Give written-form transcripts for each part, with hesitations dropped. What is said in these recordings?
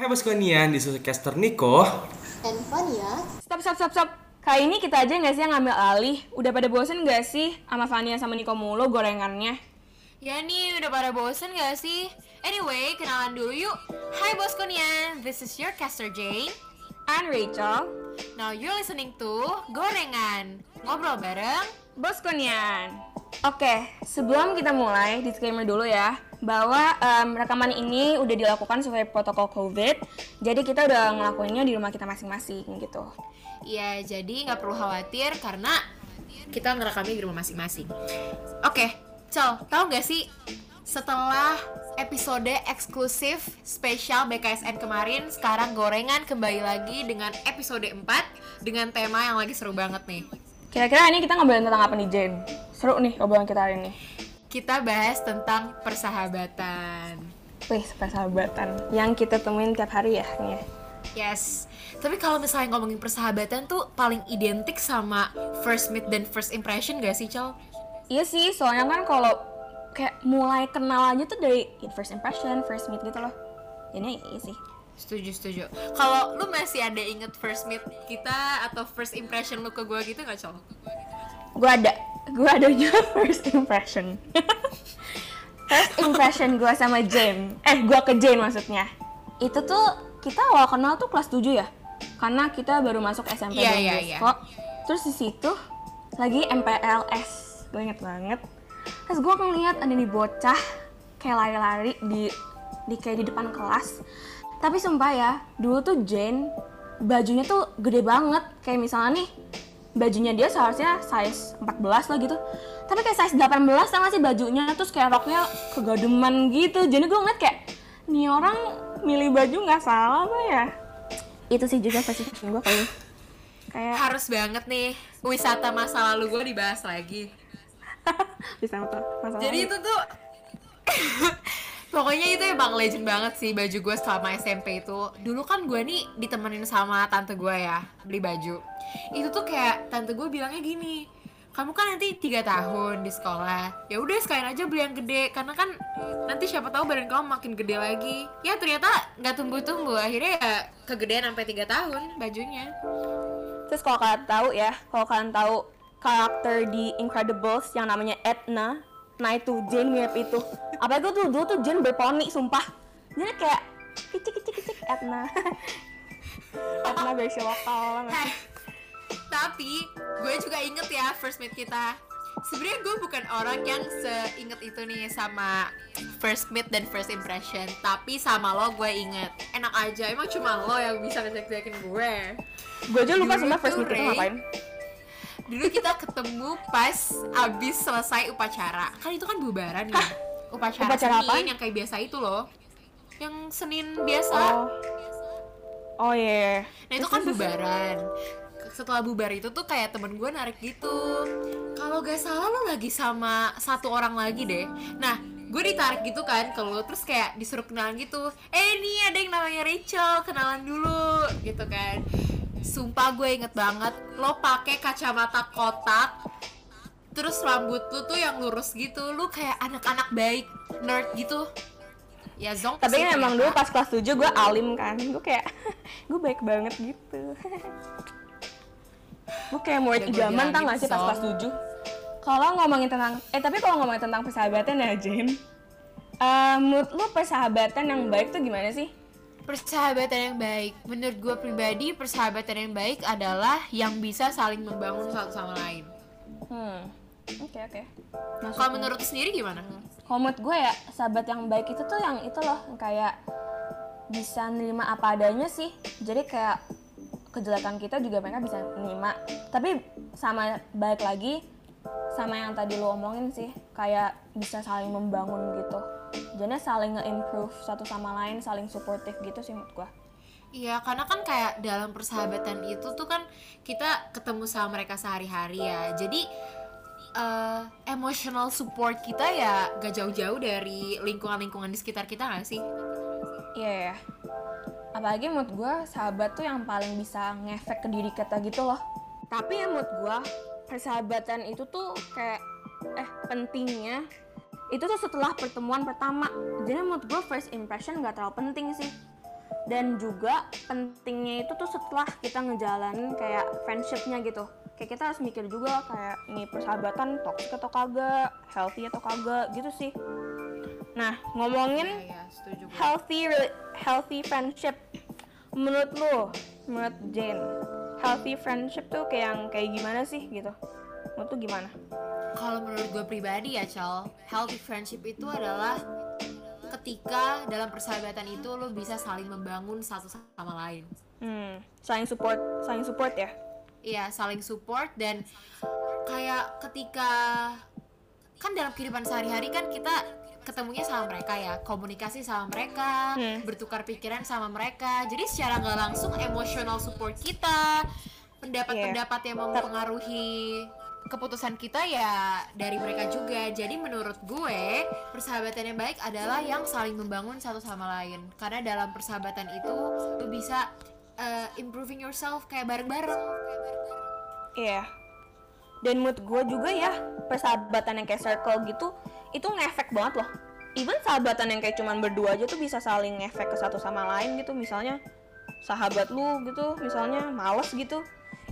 Hai Boskonian, di Caster Niko dan Fania. Stop. Kali ini kita aja nggak sih yang ngambil alih? Udah pada bosen nggak sih sama Fania sama Niko mulu gorengannya? Ya nih, udah pada bosen nggak sih? Anyway, kenalan dulu yuk. Hai Boskonian, this is your caster Jane and Rachel. Now you're listening to Gorengan, ngobrol bareng Boskonian. Oke, sebelum kita mulai, disclaimer dulu ya bahwa rekaman ini udah dilakukan sesuai protokol COVID, jadi kita udah ngelakuinnya di rumah kita masing-masing gitu. Iya, jadi nggak perlu khawatir karena kita ngerakamnya di rumah masing-masing. Oke, Cel, tau nggak sih setelah episode eksklusif spesial BKSN kemarin, sekarang Gorengan kembali lagi dengan episode 4 dengan tema yang lagi seru banget nih. Kira-kira ini kita ngobrolin tentang apa nih, Jen? Seru nih obrolan kita hari ini. Kita bahas tentang persahabatan. Wih, persahabatan yang kita temuin tiap hari ya. Yes, tapi kalau misalnya ngomongin persahabatan tuh paling identik sama first meet dan first impression gak sih, Cel? Iya sih, soalnya kan kalau kayak mulai kenal aja tuh dari first impression, first meet gitu loh. Jadi iya sih. Setuju. Kalau lu masih ada inget first meet kita atau first impression lu ke gue gitu gak, Cel? Gue ada juga first impression. First impression gue sama Jane, gue ke Jane maksudnya. Itu tuh kita awal kenal tuh kelas 7 ya, karena kita baru masuk SMP dan Disko. Terus di situ lagi MPLS, gue inget banget. Terus gue ngeliat ada nih bocah kayak lari-lari di kayak di depan kelas. Tapi sumpah ya, dulu tuh Jane bajunya tuh gede banget, kayak misalnya nih. Bajunya dia seharusnya size 14 lah gitu, tapi kayak size 18 sama sih bajunya, terus kayak roknya kegademan gitu. Jadi gue ngeliat kayak, nih orang milih baju gak salah apa ya. Itu sih juga fashion gue kali. Kayak harus banget nih, wisata masa lalu gue dibahas lagi. Jadi itu tuh pokoknya itu emang legend banget sih baju gue selama SMP itu. Dulu kan gue nih ditemenin sama tante gue ya, beli baju. Itu tuh kayak tante gue bilangnya gini, kamu kan nanti 3 tahun di sekolah, ya udah sekalian aja beli yang gede, karena kan nanti siapa tahu badan kamu makin gede lagi. Ya ternyata gak tunggu-tunggu, akhirnya ya kegedean sampai 3 tahun bajunya. Terus kalau kalian tahu ya, kalau kalian tahu karakter di Incredibles yang namanya Edna, nah itu Jane mirip itu. Apalagi tuh dulu tuh Jane berponi, sumpah. Jadi kayak kicik Edna versi lokal. Tapi gue juga inget ya first meet kita. Sebenarnya gue bukan orang yang seinget itu nih sama first meet dan first impression. Tapi sama lo gue inget. Enak aja, emang cuma lo yang bisa ngejek-jekin gue. Gue aja lupa sama first meet itu ngapain. Dulu kita ketemu pas abis selesai upacara. Kan itu kan bubaran ya. Hah? Upacara Senin yang kayak biasa itu loh. Yang Senin biasa. Oh iya. Nah itu kan bubaran. Setelah bubar itu tuh kayak temen gue narik gitu. Kalau gak salah lo lagi sama satu orang lagi deh. Nah gue ditarik gitu kan ke lo, terus kayak disuruh kenalan gitu. Nih ada yang namanya Rachel, kenalan dulu gitu kan. Sumpah gue inget banget, lo pakai kacamata kotak, terus rambut lo tuh yang lurus gitu, lo kayak anak-anak baik, nerd gitu. Ya zong. Tapi emang dulu pas kelas 7 gue alim kan, gue kayak, gue baik banget gitu. Gue kayak murid idaman tau gak sih pas kelas 7. Kalau ngomongin tentang, tapi kalau ngomongin tentang persahabatan ya Jane, menurut lo persahabatan yang baik tuh gimana sih? Persahabatan yang baik, menurut gue pribadi, persahabatan yang baik adalah yang bisa saling membangun satu sama lain. Oke. Kalau menurut sendiri gimana? Kalau menurut gue ya, sahabat yang baik itu tuh yang itu loh, kayak bisa nerima apa adanya sih. Jadi kayak kejelekan kita juga mereka bisa nerima. Tapi sama balik lagi sama yang tadi lo omongin sih, kayak bisa saling membangun gitu. Jadi saling nge-improve satu sama lain, saling supportive gitu sih menurut gue. Iya, karena kan kayak dalam persahabatan itu tuh kan kita ketemu sama mereka sehari-hari ya. Jadi emotional support kita ya gak jauh-jauh dari lingkungan-lingkungan di sekitar kita gak sih? Iya. Apalagi menurut gue sahabat tuh yang paling bisa ngefek ke diri kita gitu loh. Tapi ya menurut gue persahabatan itu tuh kayak pentingnya itu tuh setelah pertemuan pertama. Jadi menurut gue first impression gak terlalu penting sih. Dan juga pentingnya itu tuh setelah kita ngejalanin kayak friendship-nya gitu, kayak kita harus mikir juga kayak ini persahabatan toxic atau kagak, healthy atau kagak gitu sih. Nah, ngomongin healthy friendship, menurut lu, menurut Jane, healthy friendship tuh kayak yang kayak gimana sih gitu? Menurut tuh gimana? Kalau menurut gue pribadi ya, Cal, healthy friendship itu adalah ketika dalam persahabatan itu lo bisa saling membangun satu sama lain. Saling support ya? Iya, saling support. Dan kayak ketika kan dalam kehidupan sehari-hari kan kita ketemunya sama mereka ya, komunikasi sama mereka, bertukar pikiran sama mereka. Jadi secara nggak langsung emotional support kita, pendapat-pendapat yang mempengaruhi keputusan kita ya dari mereka juga. Jadi menurut gue persahabatan yang baik adalah yang saling membangun satu sama lain, karena dalam persahabatan itu lo bisa improving yourself kayak bareng-bareng. Iya. Dan menurut gue juga ya, persahabatan yang kayak circle gitu itu ngefek banget loh. Even sahabatan yang kayak cuman berdua aja tuh bisa saling ngefek ke satu sama lain gitu. Misalnya sahabat lu gitu misalnya males gitu,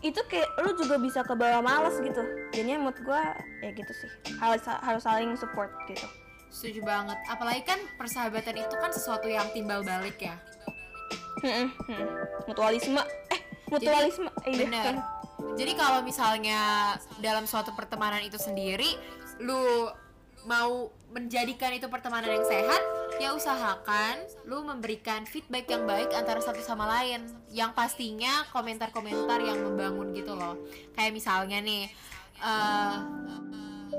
itu kayak lu juga bisa kebawa malas gitu. Jadinya mood gua ya gitu sih, harus saling support gitu. Setuju banget, apalagi kan persahabatan itu kan sesuatu yang timbal balik ya. Mutualisme. Bener. Kan? Jadi kalau misalnya dalam suatu pertemanan itu sendiri lu mau menjadikan itu pertemanan yang sehat, ya usahakan lu memberikan feedback yang baik antara satu sama lain, yang pastinya komentar-komentar yang membangun gitu loh. Kayak misalnya nih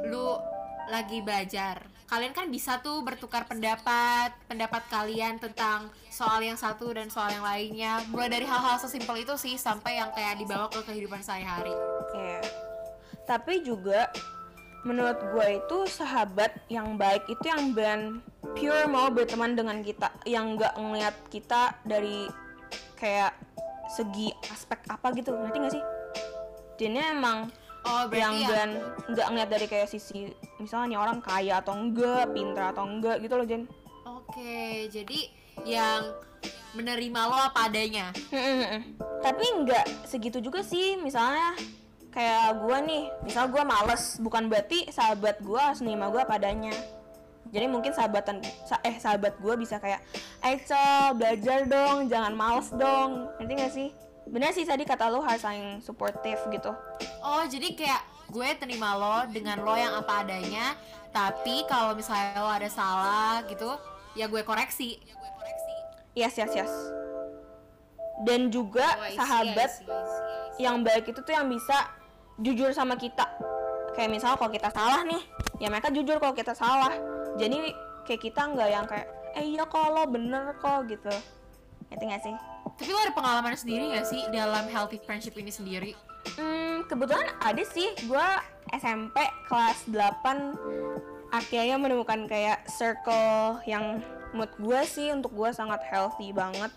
lu lagi belajar, kalian kan bisa tuh bertukar pendapat kalian tentang soal yang satu dan soal yang lainnya. Mulai dari hal-hal sesimpel itu sih sampai yang kayak dibawa ke kehidupan sehari-hari. Iya. Tapi juga menurut gue itu sahabat yang baik itu yang benar pure mau berteman dengan kita, yang nggak ngeliat kita dari kayak segi aspek apa gitu, ngerti nggak sih? Jadinya emang yang benar nggak ngeliat dari kayak sisi misalnya orang kaya atau enggak, pintar atau enggak gitu loh, Jen. Oke, jadi yang menerima lo apa adanya. Tapi nggak segitu juga sih, misalnya kayak gue nih, misal gue males, bukan berarti sahabat gue harus nerima gue padanya. Jadi mungkin sahabat gue bisa kayak, Cel, belajar dong, jangan males dong, ngerti gak sih? Bener sih tadi kata lo, harus saling supportive gitu. Oh, jadi kayak gue terima lo dengan lo yang apa adanya, tapi kalau misalnya lo ada salah gitu, ya gue koreksi. Yes. Dan juga sahabat yang baik itu tuh yang bisa jujur sama kita. Kayak misalnya kalau kita salah nih, ya mereka jujur kalau kita salah. Jadi kayak kita nggak yang kayak iya kok, lo bener kok gitu. Ngerti nggak sih? Tapi lo ada pengalaman sendiri nggak sih dalam healthy friendship ini sendiri? Kebetulan ada sih. Gue SMP kelas 8 akhirnya menemukan kayak circle yang mood gue sih untuk gue sangat healthy banget.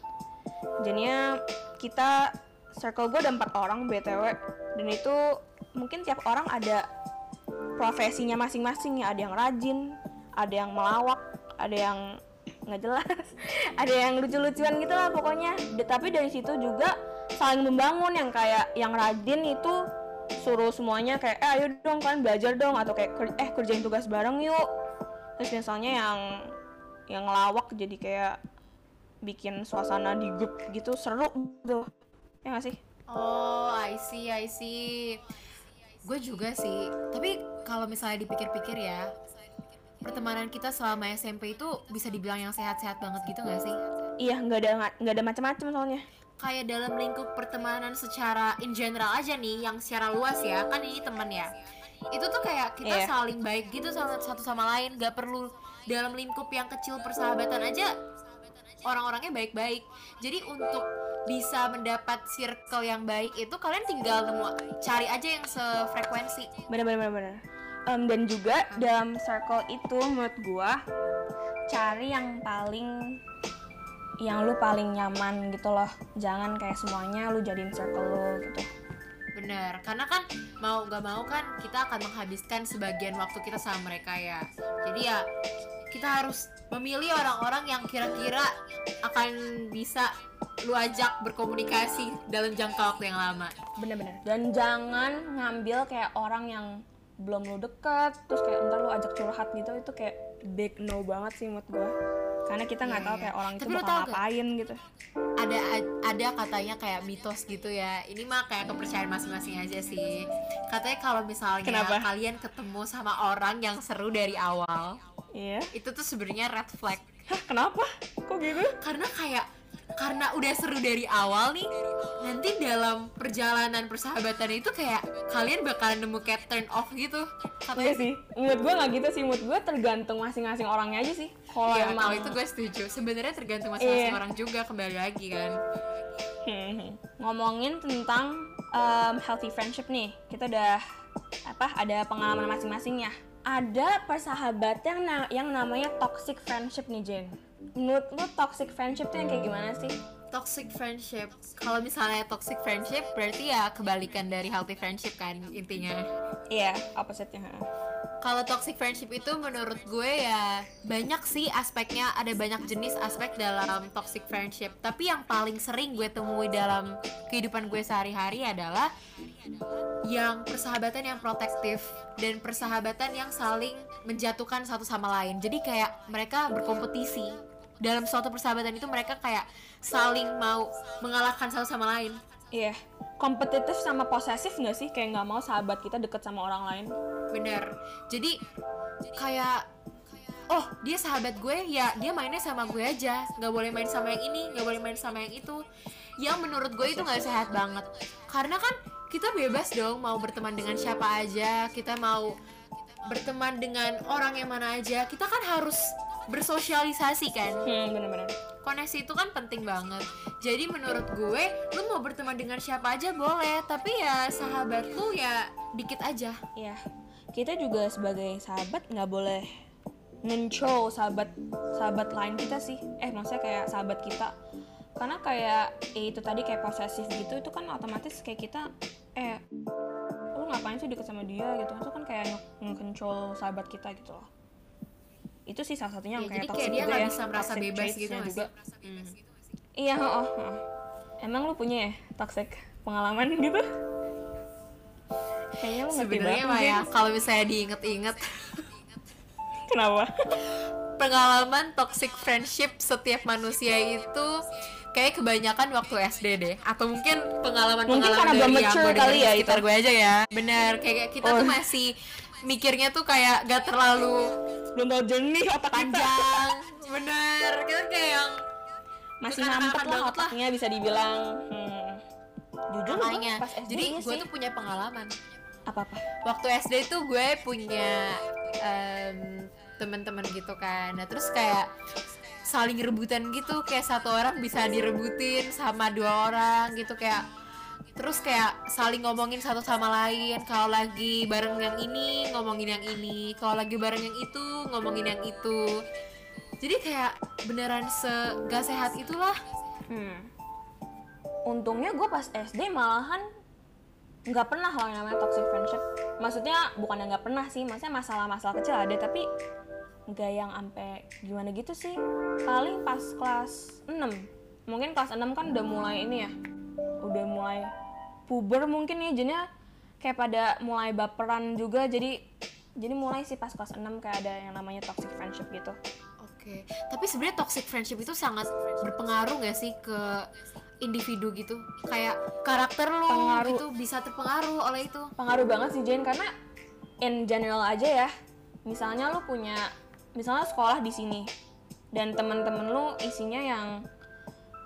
Jadinya kita circle gue ada 4 orang BTW, dan itu mungkin tiap orang ada profesinya masing-masing ya. Ada yang rajin, ada yang melawak, ada yang nggak jelas, ada yang lucu-lucuan gitu lah pokoknya. Tapi dari situ juga saling membangun, yang kayak yang rajin itu suruh semuanya kayak ayo dong kalian belajar dong, atau kayak kerjain tugas bareng yuk. Terus misalnya yang ngelawak jadi kayak bikin suasana di grup gitu seru gitu. Ya gak sih? Oh, I see. Gue juga sih. Tapi kalau misalnya dipikir-pikir ya, pertemanan kita selama SMP itu bisa dibilang yang sehat-sehat banget gitu gak sih? Iya, gak ada macam-macam soalnya. Kayak dalam lingkup pertemanan secara in general aja nih, yang secara luas ya, kan ini teman ya. Itu tuh kayak kita saling baik gitu satu sama lain, gak perlu dalam lingkup yang kecil persahabatan aja orang-orangnya baik-baik. Jadi untuk bisa mendapat circle yang baik itu kalian tinggal cari aja yang sefrekuensi. Bener. Dan juga dalam circle itu menurut gua cari yang lu paling nyaman gitu loh. Jangan kayak semuanya lu jadiin circle lu gitu. Bener, karena kan mau gak mau kan kita akan menghabiskan sebagian waktu kita sama mereka ya. Jadi ya kita harus memilih orang-orang yang kira-kira akan bisa lu ajak berkomunikasi dalam jangka waktu yang lama. Bener-bener. Dan jangan ngambil kayak orang yang belum lu deket, terus kayak ntar lu ajak curhat gitu, itu kayak big no banget sih menurut gue. Karena kita nggak tahu kayak orang itu bakal ngapain gitu. Ada katanya kayak mitos gitu ya. Ini mah kayak kepercayaan masing-masing aja sih. Katanya kalau misalnya kalian ketemu sama orang yang seru dari awal, itu tuh sebenarnya red flag. Hah, kenapa? Kok gitu? Karena udah seru dari awal nih, nanti dalam perjalanan persahabatan itu kayak kalian bakalan nemu kayak turn off gitu. Iya sih, menurut gue gak gitu sih, menurut gue tergantung masing-masing orangnya aja sih. Kalau ya, emang itu gue setuju, sebenarnya tergantung masing-masing orang juga, kembali lagi kan. Ngomongin tentang healthy friendship nih, kita udah ada pengalaman masing-masing ya. Ada persahabatan yang namanya toxic friendship nih, Jen. Menurut lo toxic friendship tuh yang kayak gimana sih? Toxic friendship, kalau misalnya toxic friendship berarti ya kebalikan dari healthy friendship kan intinya. Iya, opposite-nya. Kalau toxic friendship itu menurut gue ya banyak sih aspeknya, ada banyak jenis aspek dalam toxic friendship. Tapi yang paling sering gue temui dalam kehidupan gue sehari-hari adalah yang persahabatan yang protektif dan persahabatan yang saling menjatuhkan satu sama lain. Jadi kayak mereka berkompetisi. Dalam suatu persahabatan itu mereka kayak saling mau mengalahkan satu sama lain. Iya, kompetitif sama posesif nggak sih? Kayak nggak mau sahabat kita deket sama orang lain. Bener. Jadi kayak, oh dia sahabat gue ya dia mainnya sama gue aja, nggak boleh main sama yang ini, nggak boleh main sama yang itu. Yang menurut gue itu nggak sehat banget. Karena kan kita bebas dong mau berteman dengan siapa aja, kita mau berteman dengan orang yang mana aja. Kita kan harus bersosialisasi kan. Benar-benar. Koneksi itu kan penting banget. Jadi menurut gue, lu mau berteman dengan siapa aja boleh, tapi ya sahabat lu ya dikit aja. Iya. Kita juga sebagai sahabat nggak boleh nge-show sahabat lain kita sih. Maksudnya kayak sahabat kita. Karena kayak itu tadi kayak posesif gitu, itu kan otomatis kayak kita lu ngapain sih deket sama dia gitu. Itu kan kayak nge-control sahabat kita gitu loh. Itu sih salah satunya yang kayak toxic gitu ya. Jadi kayak dia gak bisa merasa bebas gitu juga. Iya, Emang lu punya ya toxic pengalaman gitu? Kayaknya lu ngerti banget. Sebenernya ya, kalau misalnya diinget-inget. Kenapa? Pengalaman toxic friendship setiap manusia itu kayak kebanyakan waktu SD deh. Atau mungkin pengalaman-pengalaman dari yang gue dengerin ya, sekitar gue aja ya. Bener, kayak kita tuh masih mikirnya tuh kayak gak terlalu belum tahu jernih otak panjang. Bener, kita kayak yang masih nampet lah otaknya bisa dibilang. Jujur makanya pas SD jadi gue tuh punya pengalaman apa-apa waktu SD tuh gue punya teman-teman gitu kan. Nah terus kayak saling rebutan gitu, kayak satu orang bisa direbutin sama dua orang gitu kayak. Terus kayak saling ngomongin satu sama lain, kalau lagi bareng yang ini ngomongin yang ini, kalau lagi bareng yang itu ngomongin yang itu. Jadi kayak beneran gak sehat itulah. Untungnya gue pas SD malahan gak pernah loh yang namanya toxic friendship. Maksudnya bukan yang gak pernah sih, maksudnya masalah-masalah kecil ada, tapi gak yang ampe gimana gitu sih. Paling pas kelas 6, mungkin kelas 6 kan udah mulai ini ya, udah mulai puber mungkin ya, jadinya kayak pada mulai baperan juga, jadi mulai sih pas kelas 6 kayak ada yang namanya toxic friendship gitu. Oke, tapi sebenarnya toxic friendship itu sangat berpengaruh nggak sih ke individu gitu, kayak karakter lo itu bisa terpengaruh oleh itu. Pengaruh banget sih Jane, karena in general aja ya, misalnya lo punya, misalnya sekolah di sini dan teman-teman lo isinya yang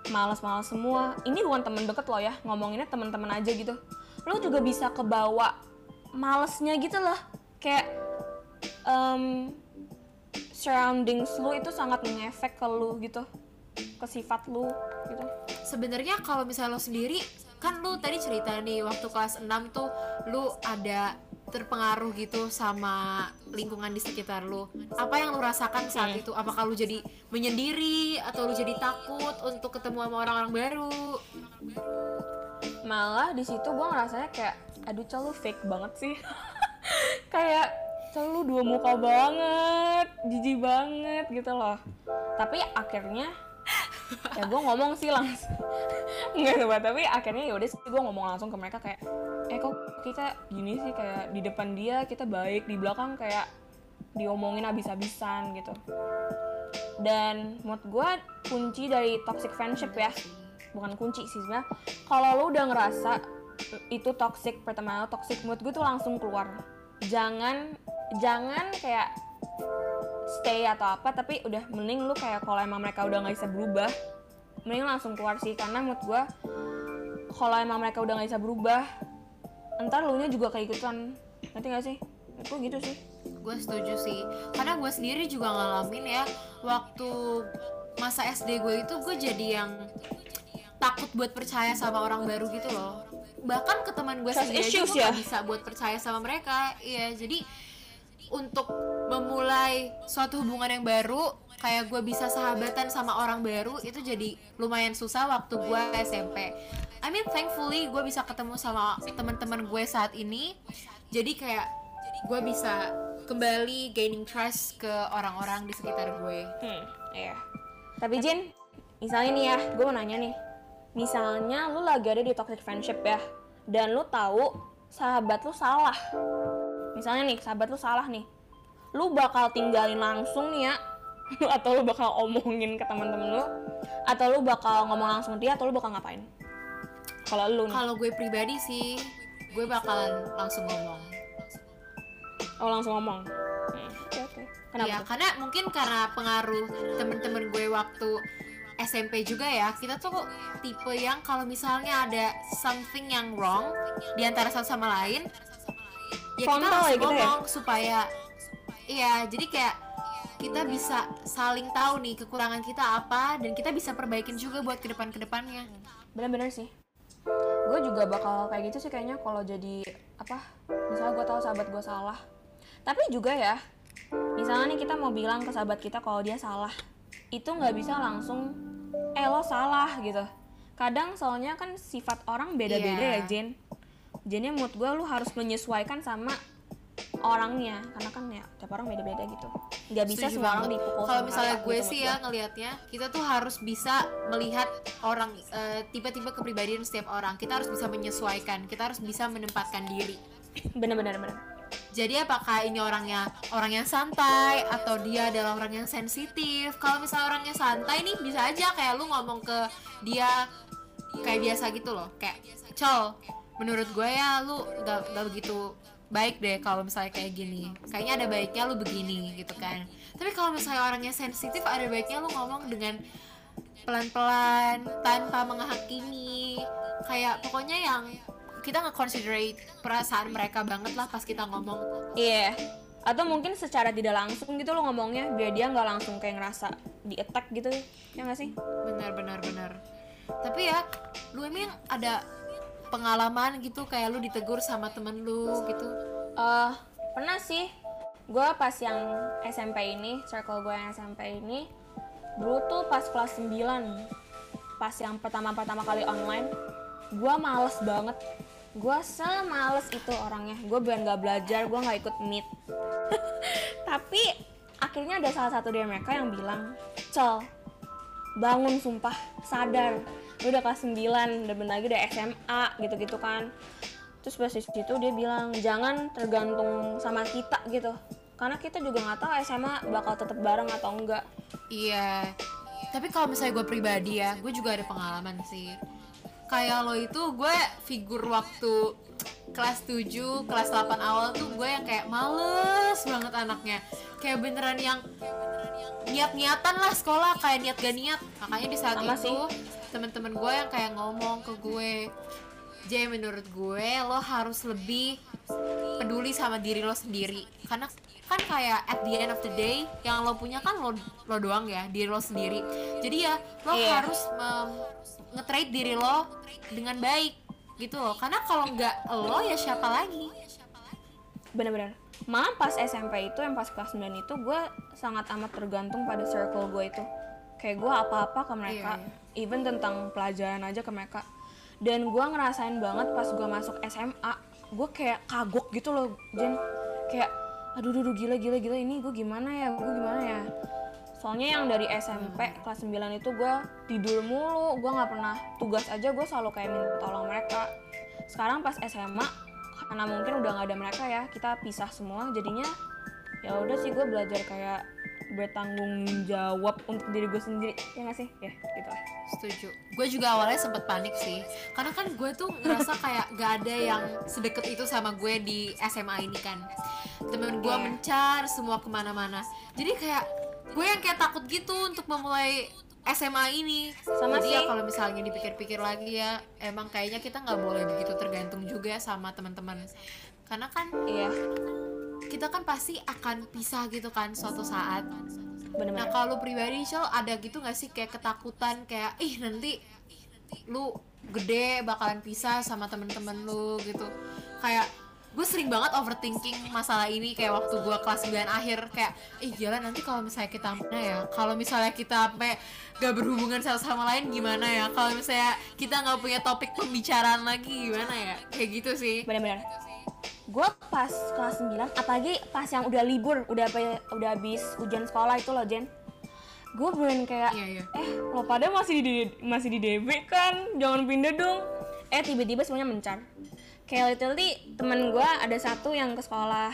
malas-malas semua. Ini bukan temen deket lo ya, ngomonginnya temen-temen aja gitu. Lo juga bisa kebawa malesnya gitu loh. Kayak surroundings lo itu sangat mengefek ke lo gitu, ke sifat lo gitu. Sebenarnya kalau misalnya lo sendiri, kan lo tadi cerita nih waktu kelas 6 tuh lo ada terpengaruh gitu sama lingkungan di sekitar lu. Apa yang lu rasakan saat itu? Apakah lu jadi menyendiri atau lu jadi takut untuk ketemu sama orang-orang baru? Malah di situ gue ngerasanya kayak, aduh cel lu fake banget sih. Kayak cel lu dua muka banget, jijik banget gitu loh. Tapi akhirnya ya gue ngomong sih langsung nggak coba, tapi akhirnya yaudah sih gue ngomong langsung ke mereka kayak kok kita gini sih, kayak di depan dia kita baik, di belakang kayak diomongin abis-abisan gitu. Dan menurut gue kunci dari toxic friendship ya, bukan kunci sih sebenarnya, kalau lo udah ngerasa itu toxic pertemanan, toxic menurut gue tuh langsung keluar. Jangan kayak stay atau apa, tapi udah mending lu kayak kalau emang mereka udah gak bisa berubah, mending langsung keluar sih. Karena menurut gue kalau emang mereka udah gak bisa berubah, entar lu nya juga keikutan, nanti gak sih? Itu gitu sih. Gue setuju sih, karena gue sendiri juga ngalamin ya. Waktu masa SD gue itu gue jadi yang takut buat percaya sama orang baru gitu loh. Bahkan ke teman gue sendiri aja gue gak bisa buat percaya sama mereka. Iya, jadi untuk memulai suatu hubungan yang baru, kayak gue bisa sahabatan sama orang baru, itu jadi lumayan susah waktu gue SMP. I mean thankfully gue bisa ketemu sama teman-teman gue saat ini. Jadi kayak gue bisa kembali gaining trust ke orang-orang di sekitar gue. Iya. Tapi Jin, misalnya nih ya, gue mau nanya nih. Misalnya lu lagi ada di toxic friendship ya, dan lu tahu sahabat lu salah. Misalnya nih, sahabat lu salah nih, lu bakal tinggalin langsung nih ya, atau lu bakal omongin ke teman-teman lu, atau lu bakal ngomong langsung dia, atau lu bakal ngapain? Kalau lu nih? Kalau gue pribadi sih, gue bakalan langsung ngomong. Oh, langsung ngomong? Okay. Kenapa? Ya, karena mungkin karena pengaruh teman-teman gue waktu SMP juga ya, kita tuh tipe yang kalau misalnya ada something yang wrong di antara satu sama lain, ya kita harus ngomong ya? Supaya iya, jadi kayak kita bisa saling tahu nih kekurangan kita apa, dan kita bisa perbaikin juga buat kedepannya. Bener-bener sih, gue juga bakal kayak gitu sih kayaknya. Kalau jadi apa, misalnya gue tahu sahabat gue salah, tapi juga ya misalnya nih kita mau bilang ke sahabat kita kalau dia salah, itu nggak bisa langsung lo salah gitu. Kadang soalnya kan sifat orang beda-beda ya Jen. Jadi menurut gue lu harus menyesuaikan sama orangnya, karena kan ya tiap orang beda-beda gitu. Gak bisa semua orang dipukul. Kalau misalnya gue gitu, sih ya ngelihatnya kita tuh harus bisa melihat orang, tipe-tipe kepribadian setiap orang. Kita harus bisa menyesuaikan, kita harus bisa menempatkan diri. Bener. Jadi apakah ini orang yang santai, atau dia adalah orang yang sensitif? Kalau misalnya orangnya santai nih, bisa aja kayak lu ngomong ke dia kayak biasa gitu loh, kayak Col, menurut gue ya lu gak begitu baik deh kalau misalnya kayak gini, kayaknya ada baiknya lu begini gitu kan. Tapi kalau misalnya orangnya sensitif, ada baiknya lu ngomong dengan pelan-pelan tanpa menghakimi, kayak pokoknya yang kita nge-considerate perasaan mereka banget lah pas kita ngomong. Iya, yeah. Atau mungkin secara tidak langsung gitu lo ngomongnya, biar dia gak langsung kayak ngerasa di-attack gitu, ya gak sih? Benar. Tapi ya, lu emang ada pengalaman gitu kayak lu ditegur sama temen lu gitu? Pernah sih. Gue pas yang SMP ini, circle gue yang SMP ini, dulu tuh pas kelas 9, pas yang pertama kali online, gue males banget. Gue semales itu orangnya. Gue bener gak belajar, gue gak ikut meet. Tapi akhirnya ada salah satu dari mereka yang bilang, Cel, bangun sumpah, sadar, lu udah kelas 9, udah bener lagi udah SMA gitu-gitu kan. Terus pas itu dia bilang jangan tergantung sama kita gitu, karena kita juga nggak tahu SMA bakal tetap bareng atau enggak. Iya, tapi kalau misalnya gue pribadi ya, gue juga ada pengalaman sih kayak lo itu. Gue figur waktu kelas 7, kelas 8 awal tuh gue yang kayak males banget anaknya, kayak beneran yang niat-niatan lah sekolah, kayak niat gak niat. Makanya di saat sama itu sih, temen-temen gue yang kayak ngomong ke gue, Jay, menurut gue lo harus lebih peduli sama diri lo sendiri. Karena kan kayak at the end of the day yang lo punya kan lo doang ya, diri lo sendiri. Jadi ya lo harus nge-treat diri lo dengan baik gitu loh. Karena kalau nggak lo ya siapa lagi? Bener-bener. Malah pas SMP itu, yang pas kelas 9 itu, gue sangat amat tergantung pada circle gue itu. Kayak gue apa-apa ke mereka, even tentang pelajaran aja ke mereka. Dan gue ngerasain banget pas gue masuk SMA, gue kayak kagok gitu loh Jen, kayak aduh gila ini gue gimana ya. Soalnya yang dari SMP kelas 9 itu gue tidur mulu, gue nggak pernah tugas aja, gue selalu kayak minta tolong mereka. Sekarang pas SMA karena mungkin udah nggak ada mereka ya, kita pisah semua, jadinya ya udah sih gue belajar kayak bertanggung jawab untuk diri gue sendiri, ya nggak sih? Ya gitu lah. Setuju. Gue juga awalnya sempet panik sih, karena kan gue tuh ngerasa kayak gak ada yang sedekat itu sama gue di SMA ini kan. Temen gue mencar semua kemana-mana, jadi kayak gue yang kayak takut gitu untuk memulai SMA ini. Sama sih. Kalau misalnya dipikir-pikir lagi ya, emang kayaknya kita nggak boleh begitu tergantung juga sama teman-teman, karena kan ya kita kan pasti akan pisah gitu kan suatu saat. Bener-bener. Nah kalau pribadi Shal, ada gitu gak sih kayak ketakutan kayak ih nanti lu gede bakalan pisah sama temen-temen lu gitu? Kayak gue sering banget overthinking masalah ini, kayak waktu gue kelas 9 akhir kayak ih gila nanti kalau misalnya kita sampai gak berhubungan satu sama lain gimana ya, kalau misalnya kita gak punya topik pembicaraan lagi gimana ya, kayak gitu sih. Bener-bener. Gue pas kelas 9, apalagi pas yang udah libur, udah habis ujian sekolah itu loh Jen, gue beneran kayak lo pada masih di DB kan, jangan pindah dong. Tiba-tiba semuanya mencar. Kayak literally temen gue ada satu yang ke sekolah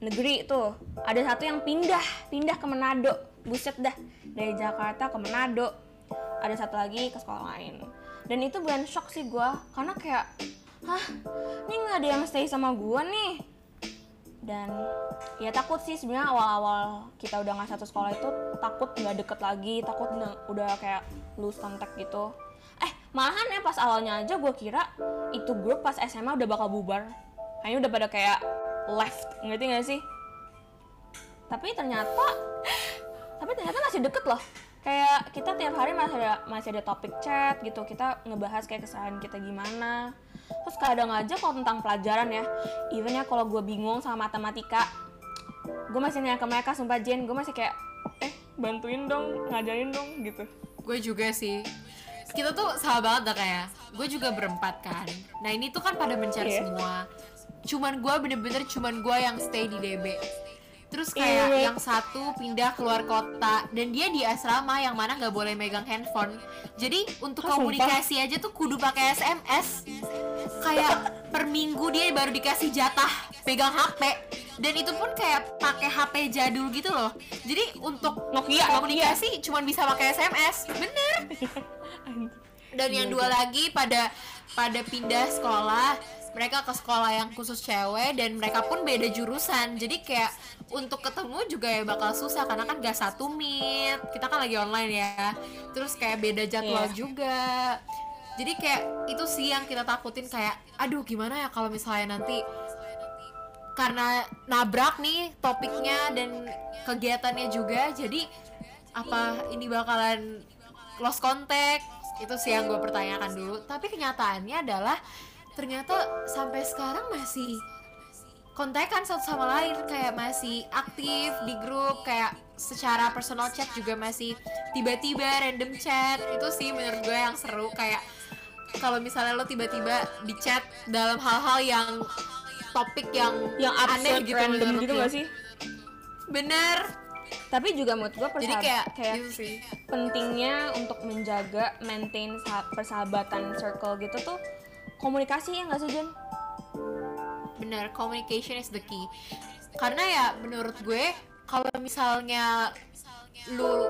negeri tuh, ada satu yang pindah ke Manado. Buset dah, dari Jakarta ke Manado. Ada satu lagi ke sekolah lain. Dan itu beneran shock sih gue, karena kayak hah, ini nggak ada yang stay sama gue nih. Dan ya takut sih sebenarnya awal-awal kita udah nggak satu sekolah itu, takut nggak deket lagi, takut udah kayak lose contact gitu. Malahan ya pas awalnya aja gue kira itu grup pas SMA udah bakal bubar, kayaknya udah pada kayak left, ngerti nggak sih? Tapi ternyata masih deket loh. Kayak kita tiap hari masih ada topik chat gitu, kita ngebahas kayak kesalahan kita gimana. Terus kadang aja kalau tentang pelajaran ya, even ya kalau gue bingung sama matematika, gue masih nanya ke mereka, sumpah Jen, gue masih kayak bantuin dong, ngajarin dong gitu. Gue juga sih. Kita tuh salah banget dah kayak. Gue juga berempat kan. Nah ini tuh kan pada mencari semua. Cuman gue yang stay di DB. Terus kayak yang satu pindah keluar kota, dan dia di asrama yang mana nggak boleh megang handphone. Jadi untuk komunikasi aja tuh kudu pakai SMS. Kayak per minggu dia baru dikasih jatah pegang HP, dan itu pun kayak pakai HP jadul gitu loh. Jadi untuk komunikasi cuma bisa pakai SMS. Bener. Dan yang dua lagi pada pindah sekolah. Mereka ke sekolah yang khusus cewek, dan mereka pun beda jurusan. Jadi kayak untuk ketemu juga ya bakal susah, karena kan gak satu meet, kita kan lagi online ya. Terus kayak beda jadwal juga. Jadi kayak itu sih yang kita takutin, kayak aduh gimana ya kalau misalnya nanti karena nabrak nih topiknya dan kegiatannya juga, jadi apa ini bakalan lost contact. Itu sih yang gue pertanyakan dulu. Tapi kenyataannya adalah ternyata sampai sekarang masih kontekan satu sama lain, kayak masih aktif di grup, kayak secara personal chat juga masih tiba-tiba random chat. Itu sih menurut gue yang seru, kayak kalau misalnya lo tiba-tiba di chat dalam hal-hal yang topik yang aneh gitu, random gitu gak sih? Bener. Tapi juga menurut gue kayak pentingnya untuk menjaga maintain persahabatan circle gitu tuh komunikasi, ya nggak sih Jen? Bener, communication is the key. Karena ya menurut gue kalau misalnya lu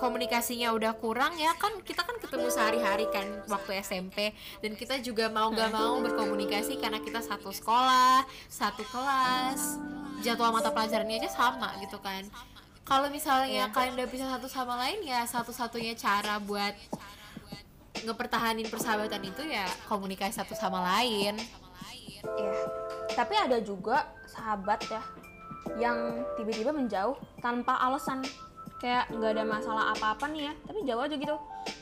komunikasinya udah kurang ya kan, kita kan ketemu sehari-hari kan waktu SMP, dan kita juga mau nggak mau berkomunikasi karena kita satu sekolah, satu kelas, jadwal mata pelajarannya aja sama gitu kan. Kalau misalnya kalian udah bisa satu sama lain, ya satu-satunya cara buat ngepertahanin persahabatan itu ya komunikasi satu sama lain. Iya. Tapi ada juga sahabat ya yang tiba-tiba menjauh tanpa alasan, kayak nggak ada masalah apa-apa nih ya, tapi jauh aja gitu.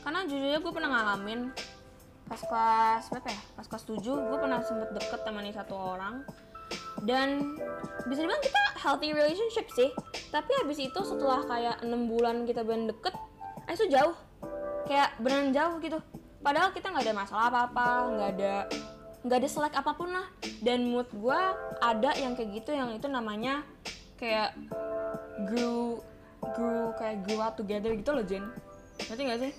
Karena jujurnya gue pernah ngalamin pas kelas berapa ya? Pas kelas 7 gue pernah sempet deket sama nih satu orang, dan bisa dibilang kita healthy relationship sih. Tapi habis itu setelah kayak 6 bulan kita bener deket, itu jauh. Kayak beneran jauh gitu, padahal kita nggak ada masalah apa-apa, nggak ada selek apapun lah. Dan mood gue ada yang kayak gitu, yang itu namanya kayak grew grew up together gitu loh, Jen. Ngerti nggak sih?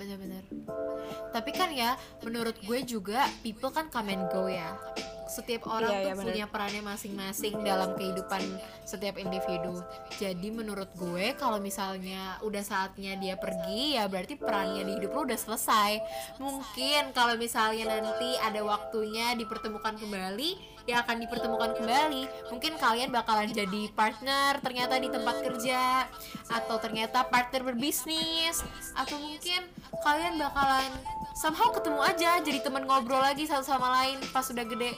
Bener-bener. Tapi kan ya, menurut gue juga people kan come and go ya. Setiap orang tuh punya perannya masing-masing dalam kehidupan setiap individu. Jadi menurut gue kalau misalnya udah saatnya dia pergi, ya berarti perannya di hidup lo udah selesai. Mungkin kalau misalnya nanti ada waktunya dipertemukan kembali, ya akan dipertemukan kembali. Mungkin kalian bakalan jadi partner ternyata di tempat kerja, atau ternyata partner berbisnis, atau mungkin kalian bakalan somehow ketemu aja, jadi teman ngobrol lagi satu sama lain pas udah gede.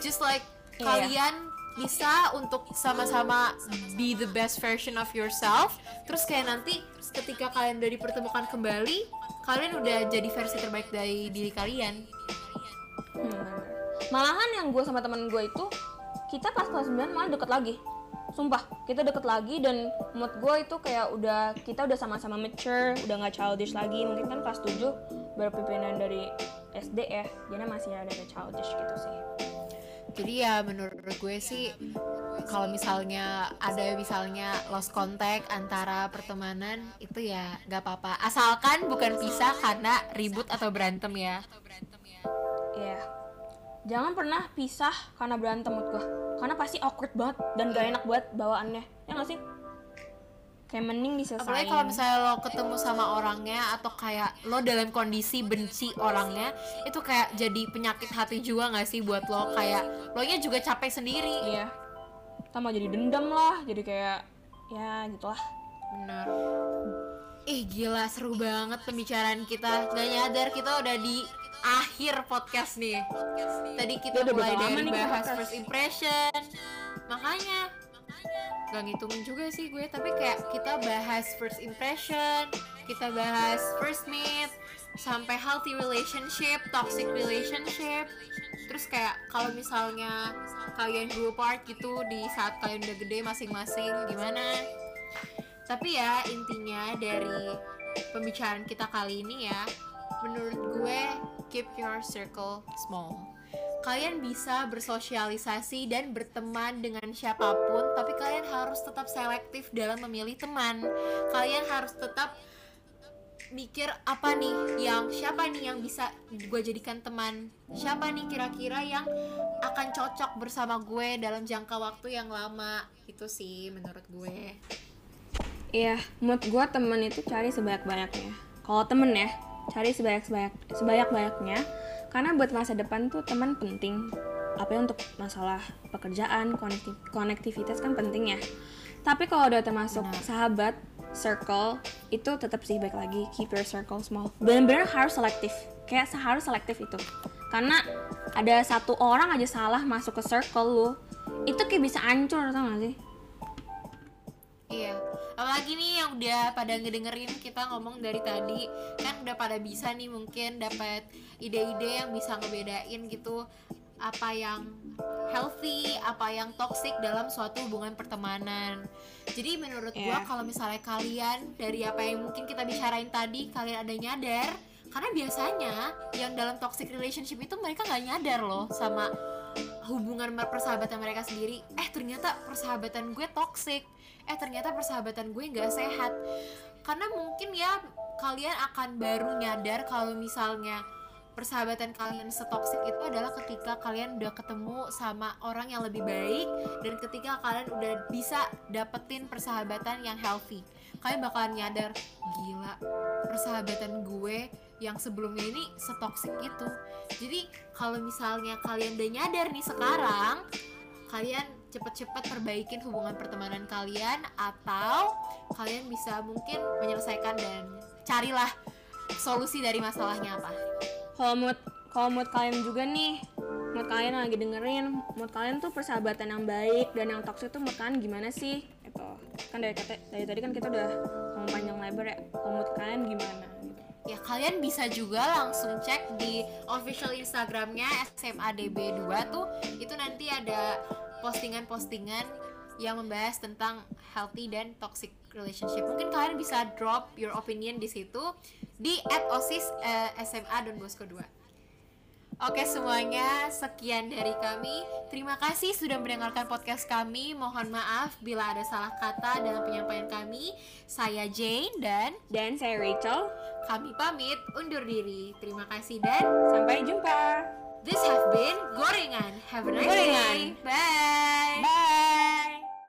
Just like kalian bisa untuk sama-sama be the best version of yourself. Terus kayak nanti ketika kalian udah dipertemukan kembali, kalian udah jadi versi terbaik dari diri kalian. Malahan yang gue sama teman gue itu, kita pas kelas 9 malah deket lagi. Sumpah, kita deket lagi, dan menurut gue itu kayak udah, kita udah sama-sama mature, udah gak childish lagi. Mungkin kan kelas 7 baru pimpinan dari SD ya, jadi masih ada childish gitu sih. Jadi ya menurut gue sih, kalau misalnya ada lost contact antara pertemanan itu ya nggak apa-apa, asalkan bukan pisah karena ribut atau berantem ya. Iya, jangan pernah pisah karena berantem menurut gue, karena pasti awkward banget dan gak enak buat bawaannya, ya nggak sih? Kayak mending diselesain. Apalagi kalau misalnya lo ketemu sama orangnya, atau kayak lo dalam kondisi benci orangnya, itu kayak jadi penyakit hati juga gak sih buat lo? Kayak lo nya juga capek sendiri. Iya, tambah jadi dendam lah, jadi kayak ya gitulah. Benar. Gila, seru banget pembicaraan kita. Gak nyadar kita udah di akhir podcast nih. Tadi kita mulai dari bahas first impression. Makanya gak ngitungin juga sih gue, tapi kayak kita bahas first impression, kita bahas first meet, sampai healthy relationship, toxic relationship. Terus kayak kalau misalnya kalian grew apart gitu di saat kalian udah gede masing-masing gimana. Tapi ya intinya dari pembicaraan kita kali ini ya, menurut gue keep your circle small. Kalian bisa bersosialisasi dan berteman dengan siapapun, tapi kalian harus tetap selektif dalam memilih teman. Kalian harus tetap mikir apa nih, yang siapa nih yang bisa gue jadikan teman, siapa nih kira-kira yang akan cocok bersama gue dalam jangka waktu yang lama. Itu sih menurut gue. Iya, menurut gue teman itu cari sebanyak-banyaknya. Kalau temen ya, cari sebanyak-banyaknya. Karena buat masa depan tuh teman penting. Apalagi untuk masalah pekerjaan, konektivitas kan penting ya. Tapi kalau udah termasuk sahabat, circle, itu tetap sih baik lagi, keep your circle small. Bener-bener harus selektif. Kayak harus selektif itu. Karena ada satu orang aja salah masuk ke circle lu, itu kayak bisa hancur, tau gak sih? Iya. Apalagi nih yang udah pada ngedengerin kita ngomong dari tadi, kan udah pada bisa nih mungkin dapat ide-ide yang bisa ngebedain gitu apa yang healthy, apa yang toxic dalam suatu hubungan pertemanan. Jadi menurut gua kalau misalnya kalian dari apa yang mungkin kita bicarain tadi, kalian ada nyadar, karena biasanya yang dalam toxic relationship itu mereka nggak nyadar loh sama hubungan persahabatan mereka sendiri. Ternyata persahabatan gue toxic, ternyata persahabatan gue gak sehat. Karena mungkin ya kalian akan baru nyadar kalau misalnya persahabatan kalian setoksik itu adalah ketika kalian udah ketemu sama orang yang lebih baik, dan ketika kalian udah bisa dapetin persahabatan yang healthy, kalian bakalan nyadar, gila, persahabatan gue yang sebelumnya ini setoksik itu. Jadi kalau misalnya kalian udah nyadar nih sekarang, kalian cepet-cepet perbaikin hubungan pertemanan kalian, atau kalian bisa mungkin menyelesaikan dan carilah solusi dari masalahnya apa. Kalau mood kalian juga nih, mood kalian lagi dengerin, mood kalian tuh persahabatan yang baik dan yang toksik tuh mood kalian gimana sih? Itu kan dari tadi kan kita udah ngomong panjang lebar ya, mood kalian gimana gitu. Ya kalian bisa juga langsung cek di official Instagramnya SMADB2 tuh, itu nanti ada postingan-postingan yang membahas tentang healthy dan toxic relationship. Mungkin kalian bisa drop your opinion di situ, di @osis SMA Don Bosco 2. Oke semuanya, sekian dari kami. Terima kasih sudah mendengarkan podcast kami. Mohon maaf bila ada salah kata dalam penyampaian kami. Saya Jane dan saya Rachel. Kami pamit undur diri. Terima kasih dan sampai jumpa. This have been Gorengan. Have a nice day. Bye.